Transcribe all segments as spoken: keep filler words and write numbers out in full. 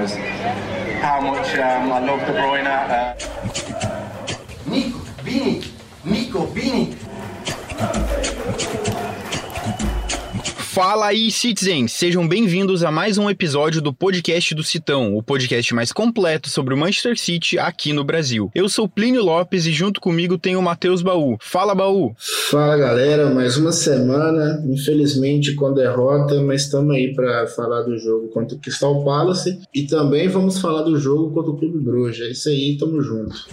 was how much um, I love De Bruyne. Uh... Nico Vini, Nico Vini. Fala aí, citizens! Sejam bem-vindos a mais um episódio do podcast do Citão, o podcast mais completo sobre o Manchester City aqui no Brasil. Eu sou Plínio Lopes e junto comigo tem o Matheus Baú. Fala, Baú! Fala, galera! Mais uma semana, infelizmente com derrota, mas estamos aí para falar do jogo contra o Crystal Palace e também vamos falar do jogo contra o Club Brugge. É isso aí, tamo junto!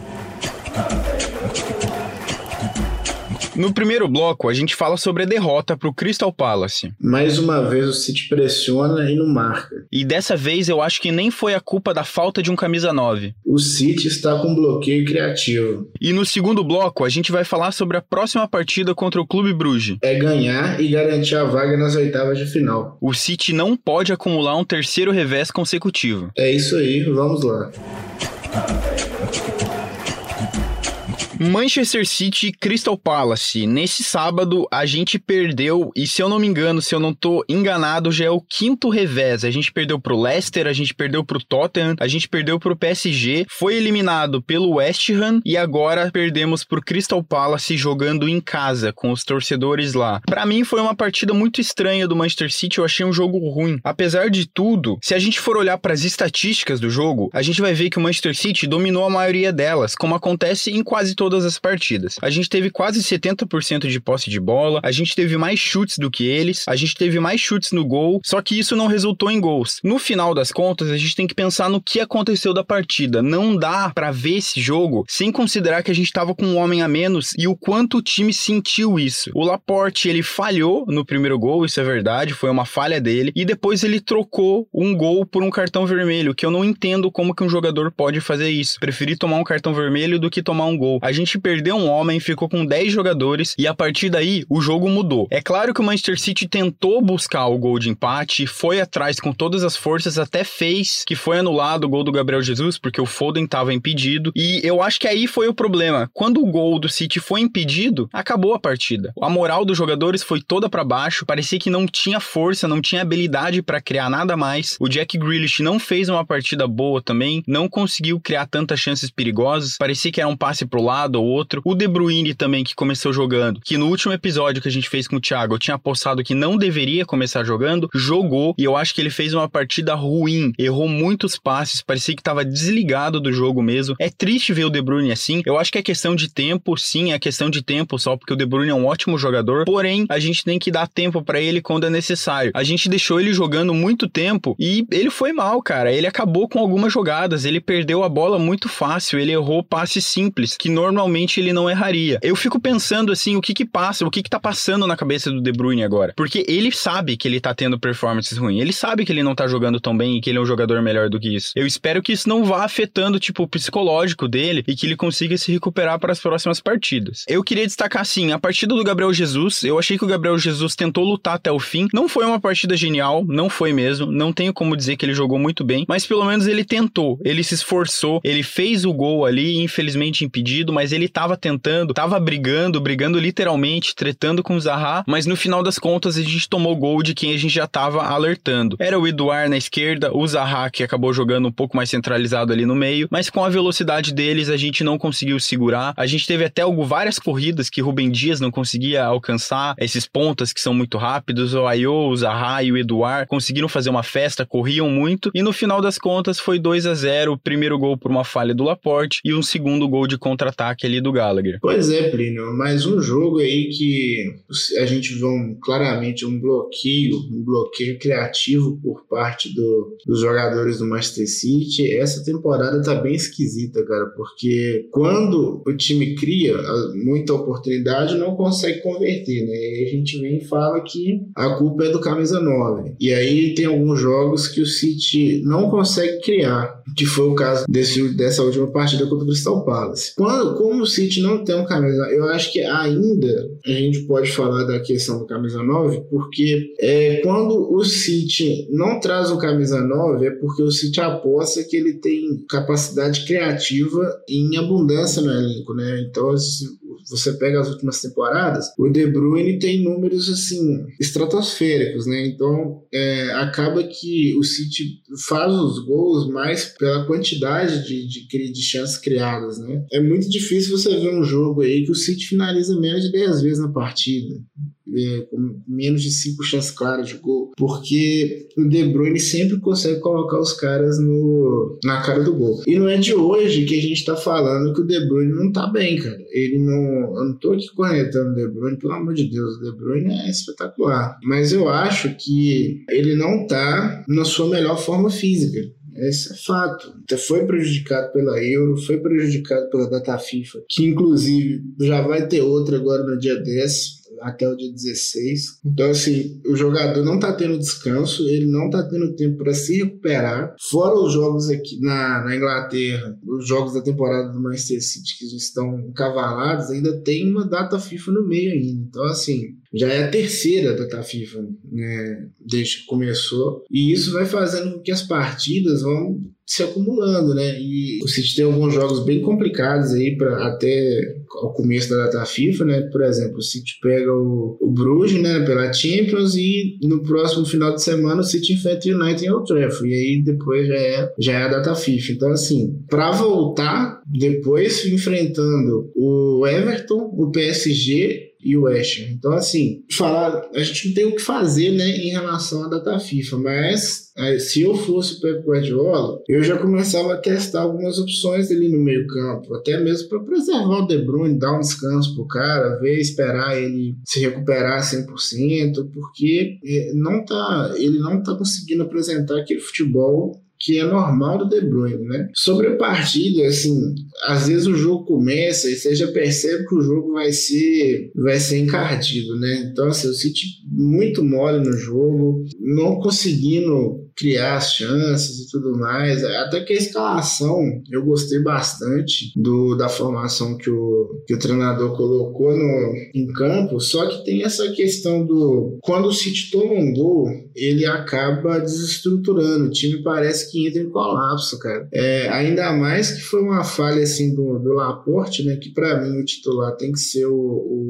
No primeiro bloco, a gente fala sobre a derrota para o Crystal Palace. Mais uma vez o City pressiona e não marca. E dessa vez eu acho que nem foi a culpa da falta de um camisa nove. O City está com bloqueio criativo. E no segundo bloco, a gente vai falar sobre a próxima partida contra o Club Brugge. É ganhar e garantir a vaga nas oitavas de final. O City não pode acumular um terceiro revés consecutivo. É isso aí, vamos lá. Manchester City e Crystal Palace. Nesse sábado, a gente perdeu, e se eu não me engano, se eu não tô enganado, já é o quinto revés. A gente perdeu pro Leicester, a gente perdeu pro Tottenham, a gente perdeu pro P S G, foi eliminado pelo West Ham, e agora perdemos pro Crystal Palace jogando em casa, com os torcedores lá. Pra mim, foi uma partida muito estranha do Manchester City, eu achei um jogo ruim. Apesar de tudo, se a gente for olhar pras estatísticas do jogo, a gente vai ver que o Manchester City dominou a maioria delas, como acontece em quase todo todas as partidas. A gente teve quase setenta por cento de posse de bola, a gente teve mais chutes do que eles, a gente teve mais chutes no gol, só que isso não resultou em gols. No final das contas, a gente tem que pensar no que aconteceu da partida. Não dá pra ver esse jogo sem considerar que a gente tava com um homem a menos e o quanto o time sentiu isso. O Laporte, ele falhou no primeiro gol, isso é verdade, foi uma falha dele, e depois ele trocou um gol por um cartão vermelho, que eu não entendo como que um jogador pode fazer isso. Preferi tomar um cartão vermelho do que tomar um gol. A gente A gente perdeu um homem, ficou com dez jogadores e a partir daí o jogo mudou. É claro que o Manchester City tentou buscar o gol de empate, foi atrás com todas as forças, até fez que foi anulado o gol do Gabriel Jesus porque o Foden estava impedido, e eu acho que aí foi o problema. Quando o gol do City foi impedido, acabou a partida. A moral dos jogadores foi toda para baixo, parecia que não tinha força, não tinha habilidade para criar nada mais. O Jack Grealish não fez uma partida boa também, não conseguiu criar tantas chances perigosas, parecia que era um passe pro lado ou outro. O De Bruyne também, que começou jogando, que no último episódio que a gente fez com o Thiago, eu tinha apostado que não deveria começar jogando, jogou, e eu acho que ele fez uma partida ruim, errou muitos passes, parecia que estava desligado do jogo mesmo. É triste ver o De Bruyne assim, eu acho que é questão de tempo, sim, é questão de tempo só, porque o De Bruyne é um ótimo jogador, porém, a gente tem que dar tempo pra ele quando é necessário. A gente deixou ele jogando muito tempo, e ele foi mal, cara, ele acabou com algumas jogadas, ele perdeu a bola muito fácil, ele errou passes simples, que normalmente Normalmente ele não erraria. Eu fico pensando assim, o que que passa, o que que tá passando na cabeça do De Bruyne agora? Porque ele sabe que ele tá tendo performances ruins, ele sabe que ele não tá jogando tão bem e que ele é um jogador melhor do que isso. Eu espero que isso não vá afetando, tipo, o psicológico dele e que ele consiga se recuperar para as próximas partidas. Eu queria destacar, assim, a partida do Gabriel Jesus. Eu achei que o Gabriel Jesus tentou lutar até o fim. Não foi uma partida genial, não foi mesmo, não tenho como dizer que ele jogou muito bem, mas pelo menos ele tentou, ele se esforçou, ele fez o gol ali, infelizmente impedido, mas ele tava tentando, tava brigando, brigando literalmente, tretando com o Zaha, mas no final das contas a gente tomou gol de quem a gente já tava alertando. Era o Eduard na esquerda, o Zaha que acabou jogando um pouco mais centralizado ali no meio, mas com a velocidade deles a gente não conseguiu segurar. A gente teve até várias corridas que Rúben Dias não conseguia alcançar, esses pontas que são muito rápidos, o Ayo, o Zaha e o Eduard conseguiram fazer uma festa, corriam muito, e no final das contas foi dois a zero, o primeiro gol por uma falha do Laporte e um segundo gol de contra-ataque aquele do Gallagher. Pois é, Plínio, mas um jogo aí que a gente vê um, claramente um bloqueio, um bloqueio criativo por parte do, dos jogadores do Manchester City. Essa temporada tá bem esquisita, cara, porque quando o time cria muita oportunidade, não consegue converter, né? E aí a gente vem e fala que a culpa é do camisa nove. E aí tem alguns jogos que o City não consegue criar, que foi o caso desse, dessa última partida contra o Crystal Palace. Quando Como o City não tem um camisa, eu acho que ainda a gente pode falar da questão do camisa nove, porque é, quando o City não traz um camisa nove, é porque o City aposta que ele tem capacidade criativa em abundância no elenco, né? Então, você pega as últimas temporadas, o De Bruyne tem números assim estratosféricos, né? Então é, acaba que o City faz os gols mais pela quantidade de, de, de chances criadas, né? É muito difícil você ver um jogo aí que o City finaliza menos de dez vezes na partida, é, com menos de cinco chances claras de gol, porque o De Bruyne sempre consegue colocar os caras no, na cara do gol. E não é de hoje que a gente tá falando que o De Bruyne não tá bem, cara. Ele não... Eu não tô aqui cornetando o De Bruyne, pelo amor de Deus, o De Bruyne é espetacular. Mas eu acho que ele não tá na sua melhor forma física. Esse é fato. Foi prejudicado pela Euro, foi prejudicado pela data FIFA, que inclusive já vai ter outra agora no dia dez, até o dia dezesseis. Então, assim, o jogador não tá tendo descanso, ele não tá tendo tempo para se recuperar. Fora os jogos aqui na, na Inglaterra, os jogos da temporada do Manchester City que estão encavalados, ainda tem uma data FIFA no meio ainda. Então, assim, já é a terceira data FIFA, né, desde que começou. E isso vai fazendo com que as partidas vão se acumulando, né? E o City tem alguns jogos bem complicados aí para até ao começo da data FIFA, né? Por exemplo, o City pega o, o Brugge, né, pela Champions, e no próximo final de semana o City enfrenta o United em Old Trafford, e aí depois já é, já é a data FIFA. Então, assim, para voltar depois enfrentando o Everton, o P S G e o West Ham. Então, assim, falar, a gente não tem o que fazer, né, em relação à data FIFA, mas se eu fosse o Pep Guardiola, eu já começava a testar algumas opções ali no meio campo, até mesmo para preservar o De Bruyne, dar um descanso pro cara, ver, esperar ele se recuperar cem por cento, porque não tá, ele não tá conseguindo apresentar aquele futebol que é normal do De Bruyne, né? Sobre a partida, assim, às vezes o jogo começa e você já percebe que o jogo vai ser, vai ser encardido, né? Então, assim, eu senti muito mole no jogo, não conseguindo criar as chances e tudo mais. Até que a escalação, eu gostei bastante do, da formação que o, que o treinador colocou no, em campo, só que tem essa questão do... Quando o City toma um gol, ele acaba desestruturando. O time parece que entra em colapso, cara. É, ainda mais que foi uma falha, assim, do, do Laporte, né? Que pra mim o titular tem que ser o,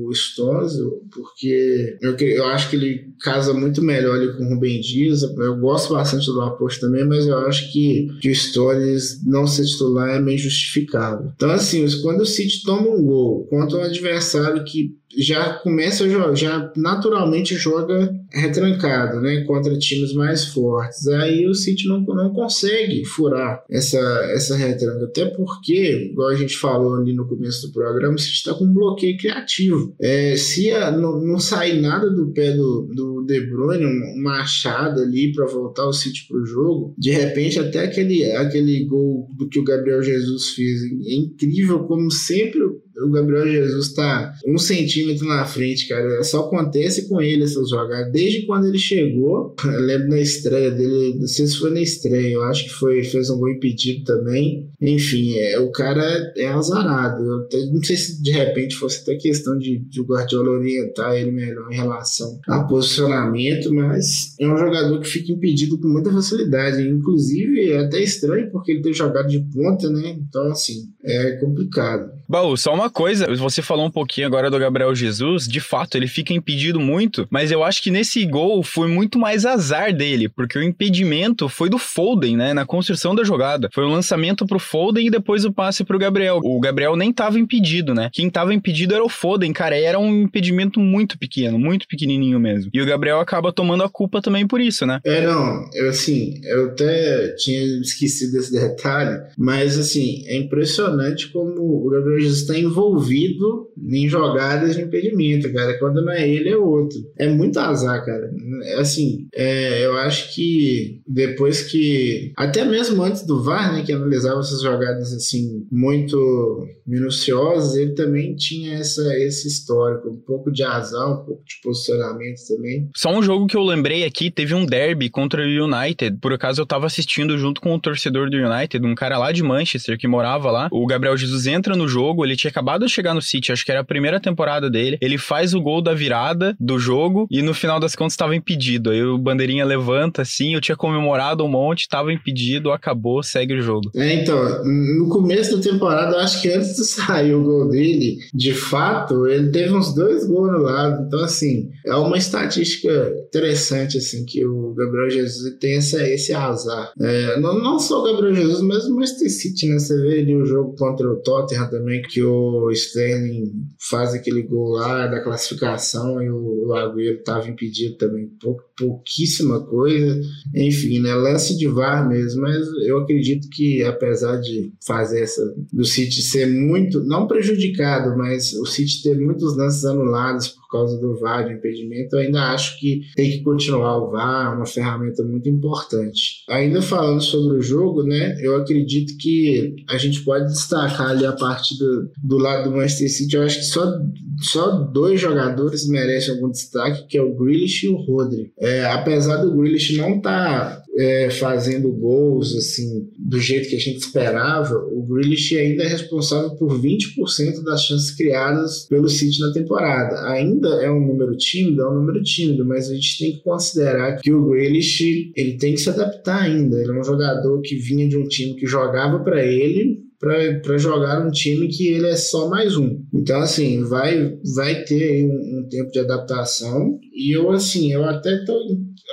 o Stones, porque eu, eu acho que ele casa muito melhor ali com o Rúben Dias. Eu gosto bastante do Laporte também, mas eu acho que o Stones não ser titular é meio justificável. Então, assim, quando o City toma um gol contra um adversário que já começa a jogar, já naturalmente joga retrancado, né, contra times mais fortes, aí o City não, não consegue furar essa, essa retranca, até porque, igual a gente falou ali no começo do programa, o City está com um bloqueio criativo. É, se a, não, não sair nada do pé do, do De Bruyne, uma machada ali para voltar o City pro jogo, de repente até aquele, aquele gol do que o Gabriel Jesus fez, é incrível como sempre o Gabriel Jesus tá um centímetro na frente, cara. Só acontece com ele essas jogadas. Desde quando ele chegou, eu lembro na estreia dele, não sei se foi na estreia, eu acho que foi, fez um gol impedido também. Enfim, é, o cara é azarado. Eu até, não sei se de repente fosse até questão de, de o Guardiola orientar ele melhor em relação a posicionamento, mas é um jogador que fica impedido com muita facilidade. Inclusive, é até estranho porque ele tem jogado de ponta, né? Então, assim, é complicado. Baú, só uma coisa, você falou um pouquinho agora do Gabriel Jesus, de fato, ele fica impedido muito, mas eu acho que nesse gol foi muito mais azar dele, porque o impedimento foi do Foden, né, na construção da jogada. Foi um lançamento pro Foden e depois o passe pro Gabriel. O Gabriel nem tava impedido, né? Quem tava impedido era o Foden, cara, era um impedimento muito pequeno, muito pequenininho mesmo. E o Gabriel acaba tomando a culpa também por isso, né? É, não, eu, assim, eu até tinha esquecido esse detalhe, mas, assim, é impressionante como o Gabriel Jesus está envolvido em jogadas de impedimento, cara. Quando não é ele, é outro. É muito azar, cara. Assim, é, eu acho que depois que... Até mesmo antes do V A R, né, que analisava essas jogadas, assim, muito minuciosas, ele também tinha essa, esse histórico. Um pouco de azar, um pouco de posicionamento também. Só um jogo que eu lembrei aqui, teve um derby contra o United. Por acaso, eu tava assistindo junto com o torcedor do United, um cara lá de Manchester, que morava lá. O Gabriel Jesus entra no jogo, ele tinha acabado de chegar no City, acho que era a primeira temporada dele, ele faz o gol da virada do jogo e no final das contas estava impedido, aí o bandeirinha levanta assim, eu tinha comemorado um monte, estava impedido, acabou, segue o jogo. É, então, ó, no começo da temporada, acho que antes de sair o gol dele, de fato, ele teve uns dois gols no lado. Então, assim, é uma estatística interessante, assim, que o Gabriel Jesus tem essa, esse azar. É, não, não só o Gabriel Jesus, mas o Manchester City, né? Você vê ali o jogo contra o Tottenham também, que o Sterling faz aquele gol lá da classificação e o, o Agüero estava impedido também. Pouco, pouquíssima coisa. Enfim, né? Lance de V A R mesmo, mas eu acredito que, apesar de fazer essa, do City ser muito, não prejudicado, mas o City ter muitos lances anulados por causa do V A R, de impedimento, eu ainda acho que tem que continuar o V A R, é uma ferramenta muito importante. Ainda falando sobre o jogo, né, eu acredito que a gente pode destacar ali a parte do, do lado do Manchester City. Eu acho que só, só dois jogadores merecem algum destaque, que é o Grealish e o Rodri. É, apesar do Grealish não estar... Tá É, fazendo gols assim, do jeito que a gente esperava, o Grealish ainda é responsável por vinte por cento das chances criadas pelo City na temporada. Ainda é um número tímido, é um número tímido, mas a gente tem que considerar que o Grealish, ele tem que se adaptar ainda. Ele é um jogador que vinha de um time que jogava para ele, para jogar um time que ele é só mais um. Então, assim, vai, vai ter aí um, um tempo de adaptação. E eu, assim, eu até estou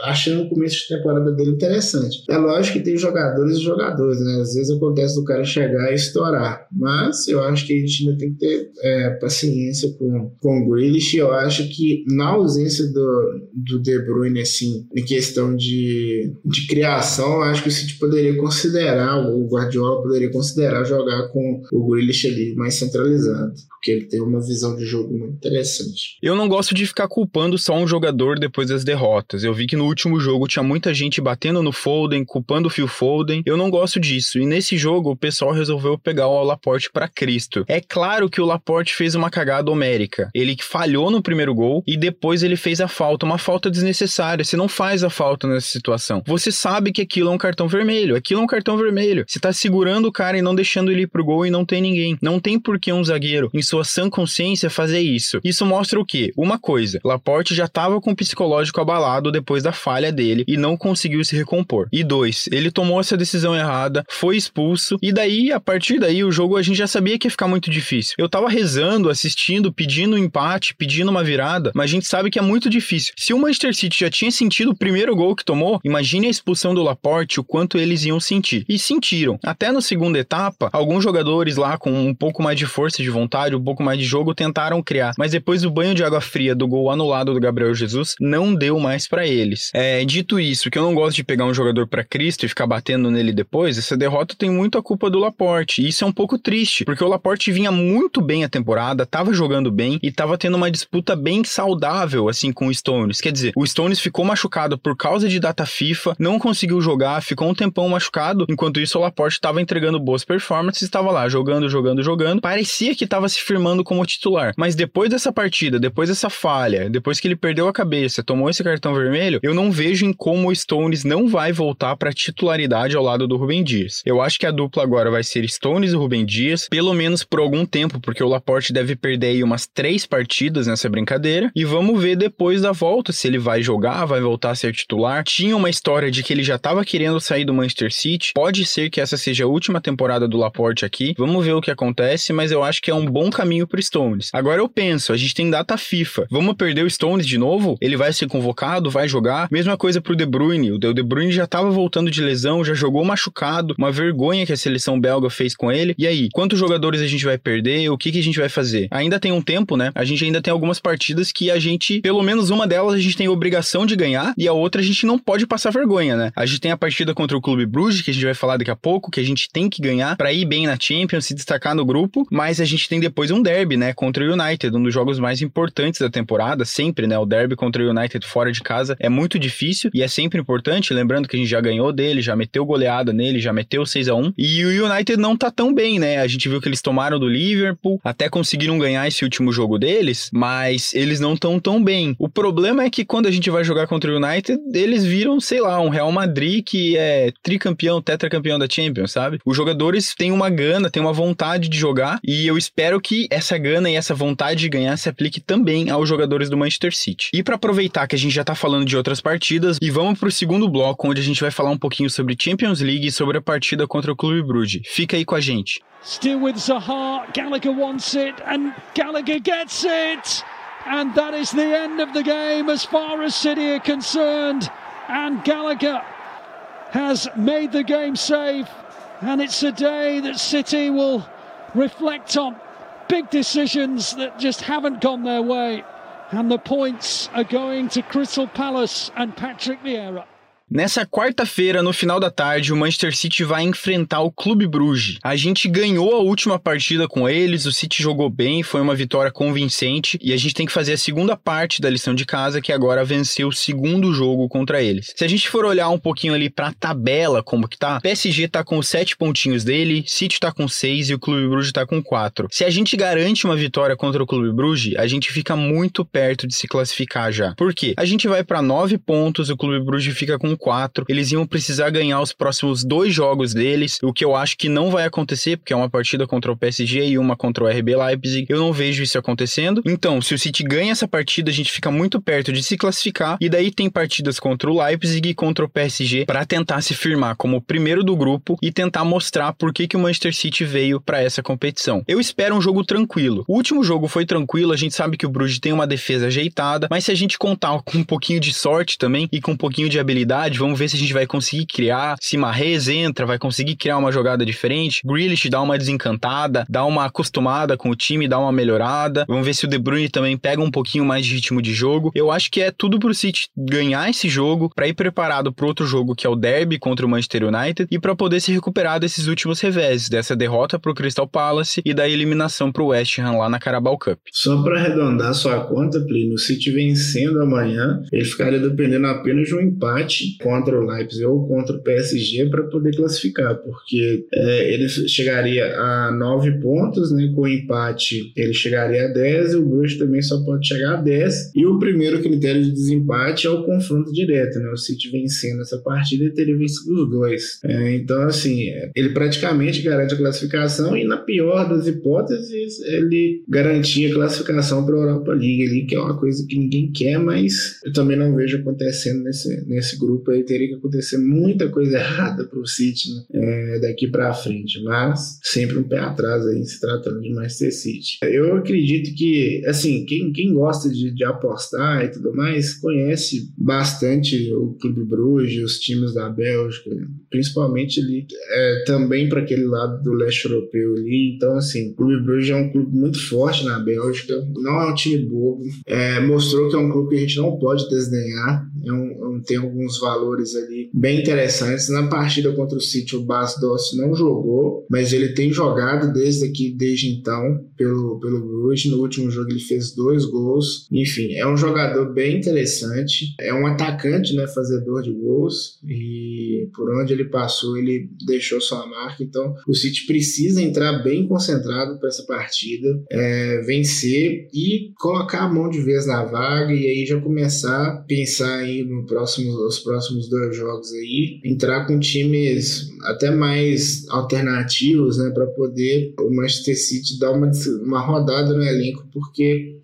achando o começo de temporada dele interessante. É lógico que tem jogadores e jogadores, né? Às vezes acontece do cara chegar e estourar. Mas eu acho que a gente ainda tem que ter é, paciência com, com o Grealish. Eu acho que na ausência do, do De Bruyne, assim, em questão de, de criação, eu acho que o City poderia considerar, o Guardiola poderia considerar jogar com o Grealish ali mais centralizado, porque ele tem uma visão de jogo muito interessante. Eu não gosto de ficar culpando só um jogador depois das derrotas. Eu vi que no último jogo tinha muita gente batendo no Foden, culpando o Phil Foden. Eu não gosto disso. E nesse jogo o pessoal resolveu pegar o Laporte pra Cristo. É claro que o Laporte fez uma cagada homérica. Ele falhou no primeiro gol e depois ele fez a falta, uma falta desnecessária. Você não faz a falta nessa situação. Você sabe que aquilo é um cartão vermelho. Aquilo é um cartão vermelho. Você tá segurando o cara e não deixando ele ir pro gol e não tem ninguém. Não tem por que um zagueiro, em sua sã consciência, fazer isso. Isso mostra o quê? Uma coisa. Laporte já tava com o psicológico abalado depois da falha dele e não conseguiu se recompor. E dois, ele tomou essa decisão errada, foi expulso, e daí, a partir daí, o jogo a gente já sabia que ia ficar muito difícil. Eu tava rezando, assistindo, pedindo um empate, pedindo uma virada, mas a gente sabe que é muito difícil. Se o Manchester City já tinha sentido o primeiro gol que tomou, imagine a expulsão do Laporte, o quanto eles iam sentir. E sentiram. Até na segunda etapa, alguns jogadores lá com um pouco mais de força de vontade, um pouco mais de jogo, tentaram criar, mas depois o banho de água fria do gol anulado do Gabriel Jesus não deu mais pra eles. É, dito isso, que eu não gosto de pegar um jogador pra Cristo e ficar batendo nele depois, essa derrota tem muito a culpa do Laporte, e isso é um pouco triste, porque o Laporte vinha muito bem a temporada, tava jogando bem e tava tendo uma disputa bem saudável assim com o Stones. Quer dizer, o Stones ficou machucado por causa de data FIFA, não conseguiu jogar, ficou um tempão machucado, enquanto isso o Laporte tava entregando boas performances, estava lá jogando, jogando, jogando, parecia que tava se firmando como titular, mas depois dessa partida, depois dessa falha, depois que ele perdeu a cabeça, tomou esse cartão vermelho, eu não vejo em como o Stones não vai voltar para titularidade ao lado do Rúben Dias. Eu acho que a dupla agora vai ser Stones e Rúben Dias, pelo menos por algum tempo, porque o Laporte deve perder aí umas três partidas nessa brincadeira, e vamos ver depois da volta se ele vai jogar, vai voltar a ser titular. Tinha uma história de que ele já estava querendo sair do Manchester City, pode ser que essa seja a última temporada do Laporte aqui, vamos ver o que acontece, mas eu acho que é um bom caminho pro Stones. Agora eu penso, a gente tem data FIFA, vamos perder o Stones de novo? Ele vai ser convocado, vai jogar? Mesma coisa pro De Bruyne, o De Bruyne já tava voltando de lesão, já jogou machucado, uma vergonha que a seleção belga fez com ele. E aí, quantos jogadores a gente vai perder? O que que a gente vai fazer? Ainda tem um tempo, né? A gente ainda tem algumas partidas que a gente, pelo menos uma delas, a gente tem obrigação de ganhar, e a outra a gente não pode passar vergonha, né? A gente tem a partida contra o Club Brugge, que a gente vai falar daqui a pouco, que a gente tem que ganhar pra ir bem na Champions, se destacar no grupo, mas a gente tem depois um derby, né? Contra o United, um dos jogos mais importantes da temporada, sempre, né? O derby contra o United fora de casa é muito difícil e é sempre importante, lembrando que a gente já ganhou dele, já meteu goleada nele, já meteu seis a um, e o United não tá tão bem, né? A gente viu que eles tomaram do Liverpool, até conseguiram ganhar esse último jogo deles, mas eles não tão tão bem. O problema é que quando a gente vai jogar contra o United, eles viram, sei lá, um Real Madrid que é tricampeão, tetracampeão da Champions, sabe? Os jogadores têm uma gana, têm uma vontade de jogar, e eu espero que essa gana e essa vontade de ganhar se aplique também aos jogadores do Manchester City. City. E para aproveitar que a gente já tá falando de outras partidas, e vamos pro segundo bloco, onde a gente vai falar um pouquinho sobre Champions League e sobre a partida contra o Club Brugge. Fica aí com a gente. Still with Zaha, Gallagher wants it and Gallagher gets it. And that is the end of the game as far as City are concerned. And Gallagher has made the game safe. And it's a day that City will reflect on. Big decisions that just haven't gone their way. And the points are going to Crystal Palace and Patrick Vieira. Nessa quarta-feira, no final da tarde, o Manchester City vai enfrentar o Club Brugge. A gente ganhou a última partida com eles, o City jogou bem, foi uma vitória convincente, e a gente tem que fazer a segunda parte da lição de casa, que agora venceu o segundo jogo contra eles. Se a gente for olhar um pouquinho ali pra tabela, como que tá, P S G tá com sete pontinhos dele, City tá com seis e o Club Brugge tá com quatro. Se a gente garante uma vitória contra o Club Brugge, a gente fica muito perto de se classificar já. Por quê? A gente vai pra nove pontos, o Club Brugge fica com quatro, eles iam precisar ganhar os próximos dois jogos deles, o que eu acho que não vai acontecer, porque é uma partida contra o P S G e uma contra o R B Leipzig, eu não vejo isso acontecendo. Então, se o City ganha essa partida, a gente fica muito perto de se classificar, e daí tem partidas contra o Leipzig e contra o P S G para tentar se firmar como o primeiro do grupo e tentar mostrar por que, que o Manchester City veio para essa competição. Eu espero um jogo tranquilo. O último jogo foi tranquilo, a gente sabe que o Brugge tem uma defesa ajeitada, mas se a gente contar com um pouquinho de sorte também e com um pouquinho de habilidade, vamos ver se a gente vai conseguir criar, se Mahrez entra, vai conseguir criar uma jogada diferente, Grealish dá uma desencantada, dá uma acostumada com o time, dá uma melhorada, vamos ver se o De Bruyne também pega um pouquinho mais de ritmo de jogo. Eu acho que é tudo pro City ganhar esse jogo, pra ir preparado pro outro jogo que é o derby contra o Manchester United, e pra poder se recuperar desses últimos reveses, dessa derrota pro Crystal Palace e da eliminação pro West Ham lá na Carabao Cup. Só pra arredondar sua conta, Plínio, o City vencendo amanhã, ele ficaria dependendo apenas de um empate contra o Leipzig ou contra o P S G para poder classificar, porque é, ele chegaria a nove pontos, né, com o empate ele chegaria a dez, e o Brugge também só pode chegar a dez, e o primeiro critério de desempate é o confronto direto, né, o City vencendo essa partida ele teria vencido os dois, é, então assim, ele praticamente garante a classificação, e na pior das hipóteses ele garantia a classificação para a Europa League ali, que é uma coisa que ninguém quer, mas eu também não vejo acontecendo nesse, nesse grupo. Aí teria que acontecer muita coisa errada para o City, né? é, daqui para frente, mas sempre um pé atrás aí se tratando de Manchester City. Eu acredito que, assim, quem, quem gosta de, de apostar e tudo mais conhece bastante o Club Brugge, os times da Bélgica, principalmente ali é, também para aquele lado do leste europeu ali. Então, assim, o Club Brugge é um clube muito forte na Bélgica, não é um time bobo, é, mostrou que é um clube que a gente não pode desdenhar, é um, tem alguns valores ali bem interessantes. Na partida contra o City, o Bas Dost não jogou, mas ele tem jogado desde aqui, desde então, pelo, pelo Brugge. No último jogo ele fez dois gols. Enfim, é um jogador bem interessante, é um atacante, né, fazedor de gols, e por onde ele passou, ele deixou sua marca. Então, o City precisa entrar bem concentrado para essa partida, é, vencer e colocar a mão de vez na vaga, e aí já começar a pensar aí no próximo, os próximos próximos dois jogos aí, entrar com times até mais alternativos, né, para poder o Manchester City dar uma, uma rodada no elenco, porque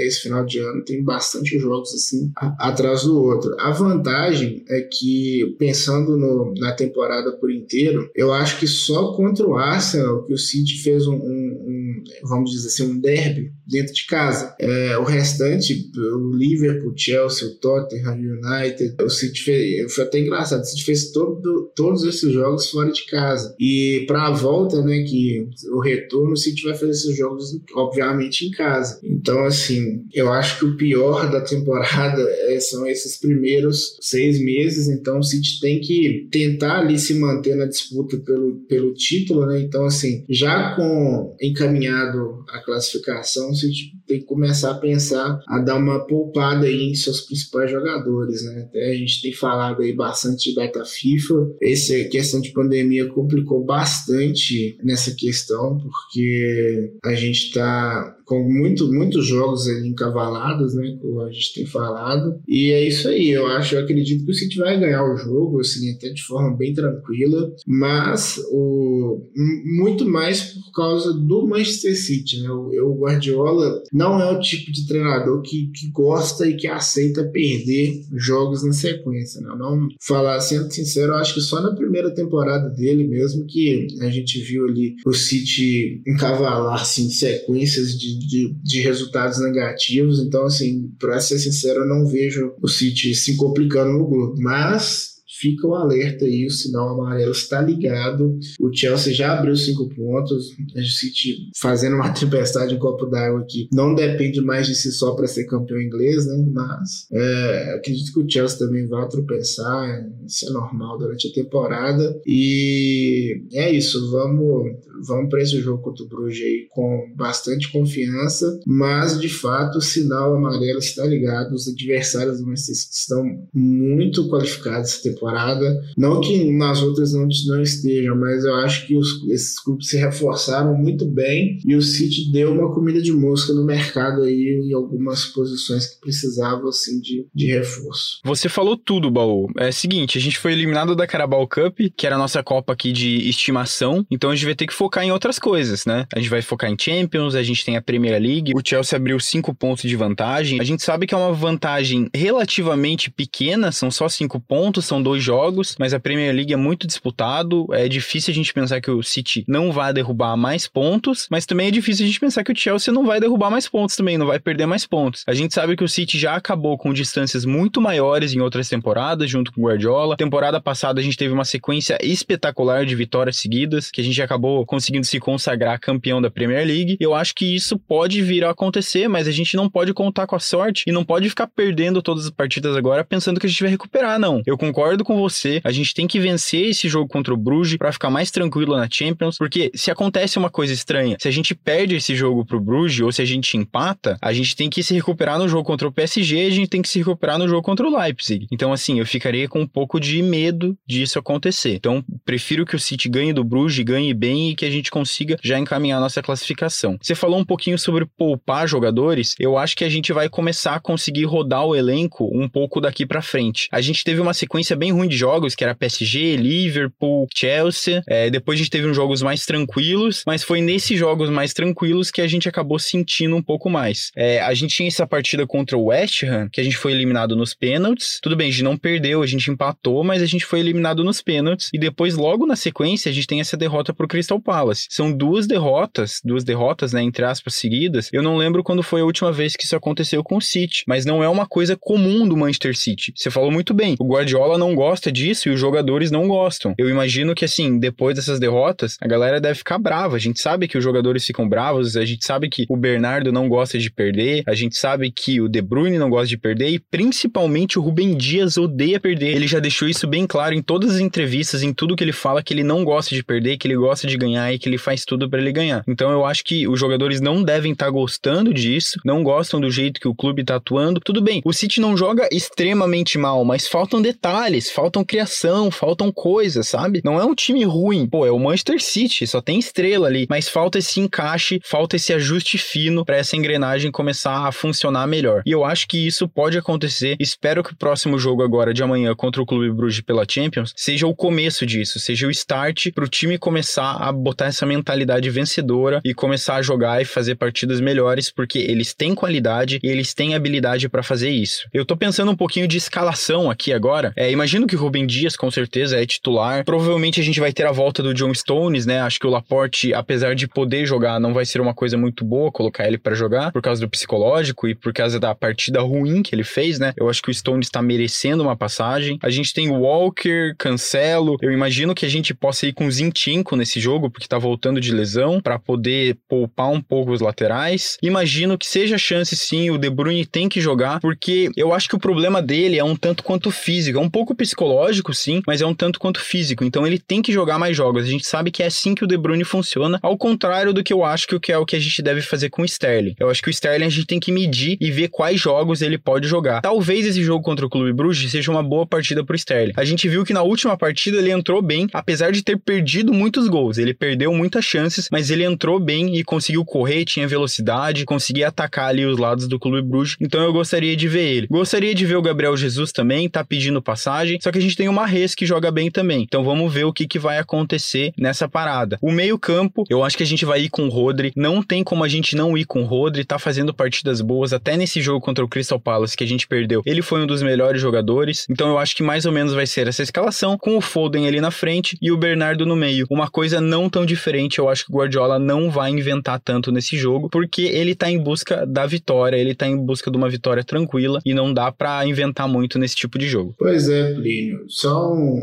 esse final de ano tem bastante jogos assim atrás do outro. A vantagem é que, pensando no, na temporada por inteiro, eu acho que só contra o Arsenal que o City fez um, um, um vamos dizer assim, um derby dentro de casa. É, o restante, o Liverpool, o Chelsea, o Tottenham, o United, o City fez, foi até engraçado, o City fez todo, todos esses jogos fora de casa. E para a volta, né, que o retorno, o City vai fazer esses jogos obviamente em casa. Então, assim, eu acho que o pior da temporada é, são esses primeiros seis meses. Então, o City tem que tentar ali se manter na disputa pelo, pelo título, né? Então, assim, já com encaminhado a classificação, o City tem que começar a pensar a dar uma poupada aí em seus principais jogadores, né? Até a gente tem falado aí bastante de data FIFA. Essa questão de pandemia complicou bastante nessa questão, porque a gente tá com muito, muitos jogos ali encavalados, né, como a gente tem falado, e é isso aí. Eu acho, eu acredito que o City vai ganhar o jogo, assim, até de forma bem tranquila, mas o, muito mais por causa do Manchester City, né, o, o Guardiola não é o tipo de treinador que, que gosta e que aceita perder jogos na sequência, né? Não, falar, sendo sincero, eu acho que só na primeira temporada dele mesmo que a gente viu ali o City encavalar, assim, sequências de, de, de resultados negativos. Então, assim, pra ser sincero, eu não vejo o City se complicando no grupo, mas... fica o alerta aí, o sinal amarelo está ligado. O Chelsea já abriu cinco pontos. A City fazendo uma tempestade em copo d'água aqui. Não depende mais de si só para ser campeão inglês, né? Mas é, acredito que o Chelsea também vai tropeçar. Isso é normal durante a temporada. E é isso. Vamos, vamos para esse jogo contra o Brugge aí com bastante confiança. Mas, de fato, o sinal amarelo está ligado. Os adversários do Manchester City estão muito qualificados essa temporada. Parada. Não que nas outras não, não estejam, mas eu acho que os, esses clubes se reforçaram muito bem e o City deu uma comida de mosca no mercado aí em algumas posições que precisavam, assim, de, de reforço. Você falou tudo, Baú. É o seguinte, a gente foi eliminado da Carabao Cup, que era a nossa Copa aqui de estimação, então a gente vai ter que focar em outras coisas, né? A gente vai focar em Champions, a gente tem a Premier League, o Chelsea abriu cinco pontos de vantagem, a gente sabe que é uma vantagem relativamente pequena, são só cinco pontos, são dois jogos, mas a Premier League é muito disputado, é difícil a gente pensar que o City não vai derrubar mais pontos, mas também é difícil a gente pensar que o Chelsea não vai derrubar mais pontos também, não vai perder mais pontos. A gente sabe que o City já acabou com distâncias muito maiores em outras temporadas, junto com o Guardiola. Temporada passada a gente teve uma sequência espetacular de vitórias seguidas, que a gente acabou conseguindo se consagrar campeão da Premier League. Eu acho que isso pode vir a acontecer, mas a gente não pode contar com a sorte e não pode ficar perdendo todas as partidas agora pensando que a gente vai recuperar, não. Eu concordo com você, a gente tem que vencer esse jogo contra o Brugge pra ficar mais tranquilo na Champions, porque se acontece uma coisa estranha, se a gente perde esse jogo pro Brugge ou se a gente empata, a gente tem que se recuperar no jogo contra o P S G, a gente tem que se recuperar no jogo contra o Leipzig. Então, assim, eu ficaria com um pouco de medo disso acontecer. Então, prefiro que o City ganhe do Brugge, ganhe bem e que a gente consiga já encaminhar a nossa classificação. Você falou um pouquinho sobre poupar jogadores, eu acho que a gente vai começar a conseguir rodar o elenco um pouco daqui pra frente. A gente teve uma sequência bem ruim de jogos, que era P S G, Liverpool, Chelsea, é, depois a gente teve uns jogos mais tranquilos, mas foi nesses jogos mais tranquilos que a gente acabou sentindo um pouco mais. É, a gente tinha essa partida contra o West Ham, que a gente foi eliminado nos pênaltis, tudo bem, a gente não perdeu, a gente empatou, mas a gente foi eliminado nos pênaltis, e depois logo na sequência a gente tem essa derrota pro Crystal Palace. São duas derrotas, duas derrotas, né, entre aspas, seguidas. Eu não lembro quando foi a última vez que isso aconteceu com o City, mas não é uma coisa comum do Manchester City. Você falou muito bem, o Guardiola não gosta disso e os jogadores não gostam. Eu imagino que, assim, depois dessas derrotas, a galera deve ficar brava. A gente sabe que os jogadores ficam bravos, a gente sabe que o Bernardo não gosta de perder, a gente sabe que o De Bruyne não gosta de perder e, principalmente, o Rúben Dias odeia perder. Ele já deixou isso bem claro em todas as entrevistas, em tudo que ele fala, que ele não gosta de perder, que ele gosta de ganhar e que ele faz tudo pra ele ganhar. Então, eu acho que os jogadores não devem estar gostando disso, não gostam do jeito que o clube tá atuando. Tudo bem, o City não joga extremamente mal, mas faltam detalhes, faltam criação, faltam coisas, sabe? Não é um time ruim, pô, é o Manchester City, só tem estrela ali, mas falta esse encaixe, falta esse ajuste fino pra essa engrenagem começar a funcionar melhor. E eu acho que isso pode acontecer. Espero que o próximo jogo agora de amanhã contra o Clube Brugge pela Champions seja o começo disso, seja o start pro time começar a botar essa mentalidade vencedora e começar a jogar e fazer partidas melhores, porque eles têm qualidade e eles têm habilidade pra fazer isso. Eu tô pensando um pouquinho de escalação aqui agora. É, imagina Imagino que o Rúben Dias, com certeza, é titular. Provavelmente a gente vai ter a volta do John Stones, né? Acho que o Laporte, apesar de poder jogar, não vai ser uma coisa muito boa colocar ele pra jogar, por causa do psicológico e por causa da partida ruim que ele fez, né? Eu acho que o Stones tá merecendo uma passagem. A gente tem o Walker, Cancelo. Eu imagino que a gente possa ir com o Zinchenko nesse jogo, porque tá voltando de lesão, pra poder poupar um pouco os laterais. Imagino que seja chance, sim, o De Bruyne tem que jogar, porque eu acho que o problema dele é um tanto quanto físico, é um pouco psicológico, sim, mas é um tanto quanto físico, então ele tem que jogar mais jogos. A gente sabe que é assim que o De Bruyne funciona, ao contrário do que eu acho que é o que a gente deve fazer com o Sterling. Eu acho que o Sterling a gente tem que medir e ver quais jogos ele pode jogar. Talvez esse jogo contra o Clube Brugge seja uma boa partida pro Sterling. A gente viu que na última partida ele entrou bem, apesar de ter perdido muitos gols, ele perdeu muitas chances, mas ele entrou bem e conseguiu correr, tinha velocidade, conseguia atacar ali os lados do Clube Brugge, então eu gostaria de ver ele. Gostaria de ver o Gabriel Jesus também, tá pedindo passagem. hoje, só que a gente tem o Mahrez que joga bem também. Então vamos ver o que, que vai acontecer nessa parada. O meio campo, eu acho que a gente vai ir com o Rodri, não tem como a gente não ir com o Rodri, tá fazendo partidas boas, até nesse jogo contra o Crystal Palace que a gente perdeu, ele foi um dos melhores jogadores, então eu acho que mais ou menos vai ser essa escalação, com o Foden ali na frente e o Bernardo no meio. Uma coisa não tão diferente, eu acho que o Guardiola não vai inventar tanto nesse jogo, porque ele tá em busca da vitória, ele tá em busca de uma vitória tranquila e não dá pra inventar muito nesse tipo de jogo. Pois é, Plínio, só um,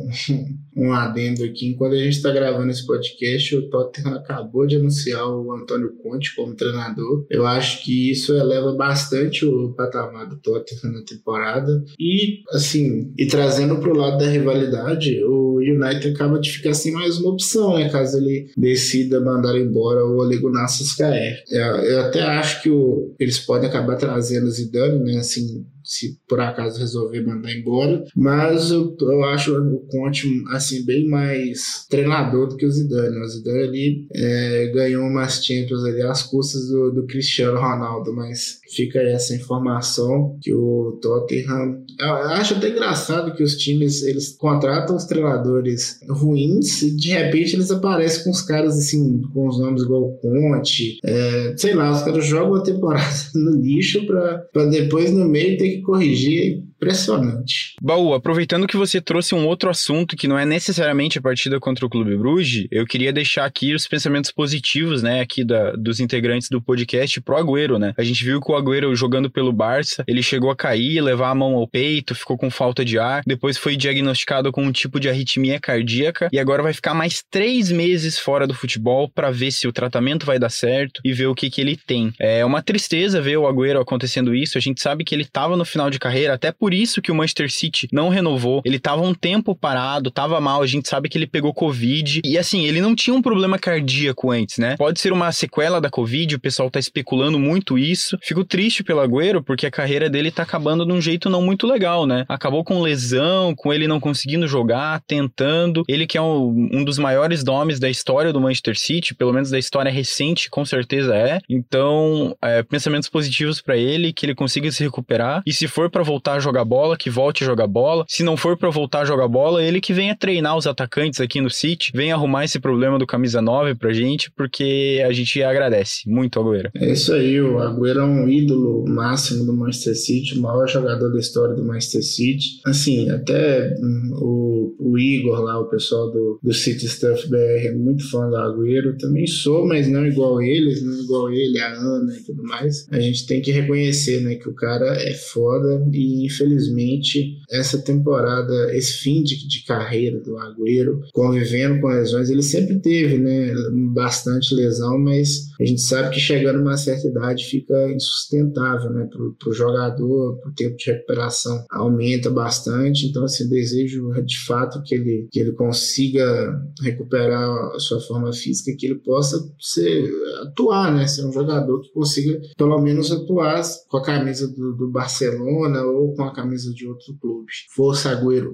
um adendo aqui, enquanto a gente tá gravando esse podcast, o Tottenham acabou de anunciar o Antônio Conte como treinador. Eu acho que isso eleva bastante o patamar do Tottenham na temporada e, assim, e trazendo pro lado da rivalidade, o United acaba de ficar sem mais uma opção, né, caso ele decida mandar embora o Olegunassas K R. Eu, eu até acho que o, eles podem acabar trazendo o Zidane, né, assim, se por acaso resolver mandar embora, mas eu, eu acho o Conte assim, bem mais treinador do que o Zidane. O Zidane ali é, ganhou umas Champions ali às custas do, do Cristiano Ronaldo, mas fica aí essa informação que o Tottenham, eu, eu acho até engraçado que os times, eles contratam os treinadores ruins e de repente eles aparecem com os caras assim, com os nomes igual o Conte, é, sei lá, os caras jogam a temporada no lixo pra, pra depois no meio ter que corrigir. Impressionante. Baú, aproveitando que você trouxe um outro assunto que não é necessariamente a partida contra o Clube Brugge, eu queria deixar aqui os pensamentos positivos, né, aqui da, dos integrantes do podcast pro Agüero, né? A gente viu que o Agüero jogando pelo Barça, ele chegou a cair, levar a mão ao peito, ficou com falta de ar, depois foi diagnosticado com um tipo de arritmia cardíaca e agora vai ficar mais três meses fora do futebol para ver se o tratamento vai dar certo e ver o que que ele tem. É uma tristeza ver o Agüero acontecendo isso, a gente sabe que ele tava no final de carreira, até por Por isso que o Manchester City não renovou, ele tava um tempo parado, tava mal, a gente sabe que ele pegou Covid, e assim, ele não tinha um problema cardíaco antes, né? Pode ser uma sequela da Covid, o pessoal tá especulando muito isso. Fico triste pelo Agüero, porque a carreira dele tá acabando de um jeito não muito legal, né? Acabou com lesão, com ele não conseguindo jogar, tentando, ele que é um, um dos maiores nomes da história do Manchester City, pelo menos da história recente, com certeza é, então é, pensamentos positivos pra ele, que ele consiga se recuperar, e se for pra voltar a jogar bola, que volte a jogar bola. Se não for pra voltar a jogar bola, ele que venha treinar os atacantes aqui no City, venha arrumar esse problema do camisa nove pra gente, porque a gente agradece muito ao Agüero. É isso aí, o Agüero é um ídolo máximo do Manchester City, o maior jogador da história do Manchester City. Assim, até hum, o, o Igor lá, o pessoal do, do City Stuff B R é muito fã do Agüero, também sou, mas não igual eles, não igual ele, a Ana e tudo mais. A gente tem que reconhecer, né, que o cara é foda e infelizmente Infelizmente, essa temporada, esse fim de, de carreira do Agüero, convivendo com lesões, ele sempre teve, né, bastante lesão, mas a gente sabe que chegando a uma certa idade fica insustentável, né, para o jogador, o tempo de recuperação aumenta bastante, então assim, desejo de fato que ele, que ele consiga recuperar a sua forma física, que ele possa ser, atuar, né, ser um jogador que consiga pelo menos atuar com a camisa do, do Barcelona ou com a camisa de outro clube. Força, Agüero.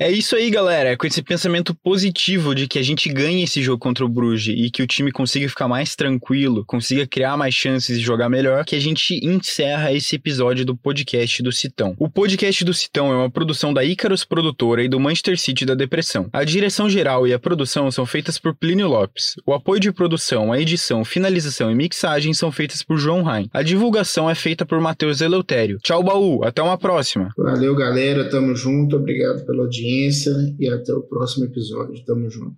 É isso aí, galera, com esse pensamento positivo de que a gente ganhe esse jogo contra o Brugge e que o time consiga ficar mais tranquilo, consiga criar mais chances e jogar melhor, que a gente encerra esse episódio do podcast do Citão. O podcast do Citão é uma produção da Ícaros Produtora e do Manchester City da Depressão. A direção geral e a produção são feitas por Plínio Lopes. O apoio de produção, a edição, finalização e mixagem são feitas por João Rain. A divulgação é feita por Matheus Eleutério. Tchau, Baú, até uma próxima. Valeu, galera, tamo junto, obrigado pela audiência e até o próximo episódio. Tamo junto.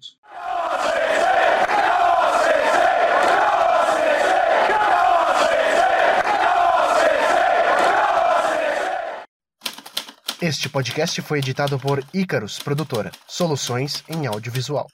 Este podcast foi editado por Ícaros Produtora, soluções em audiovisual.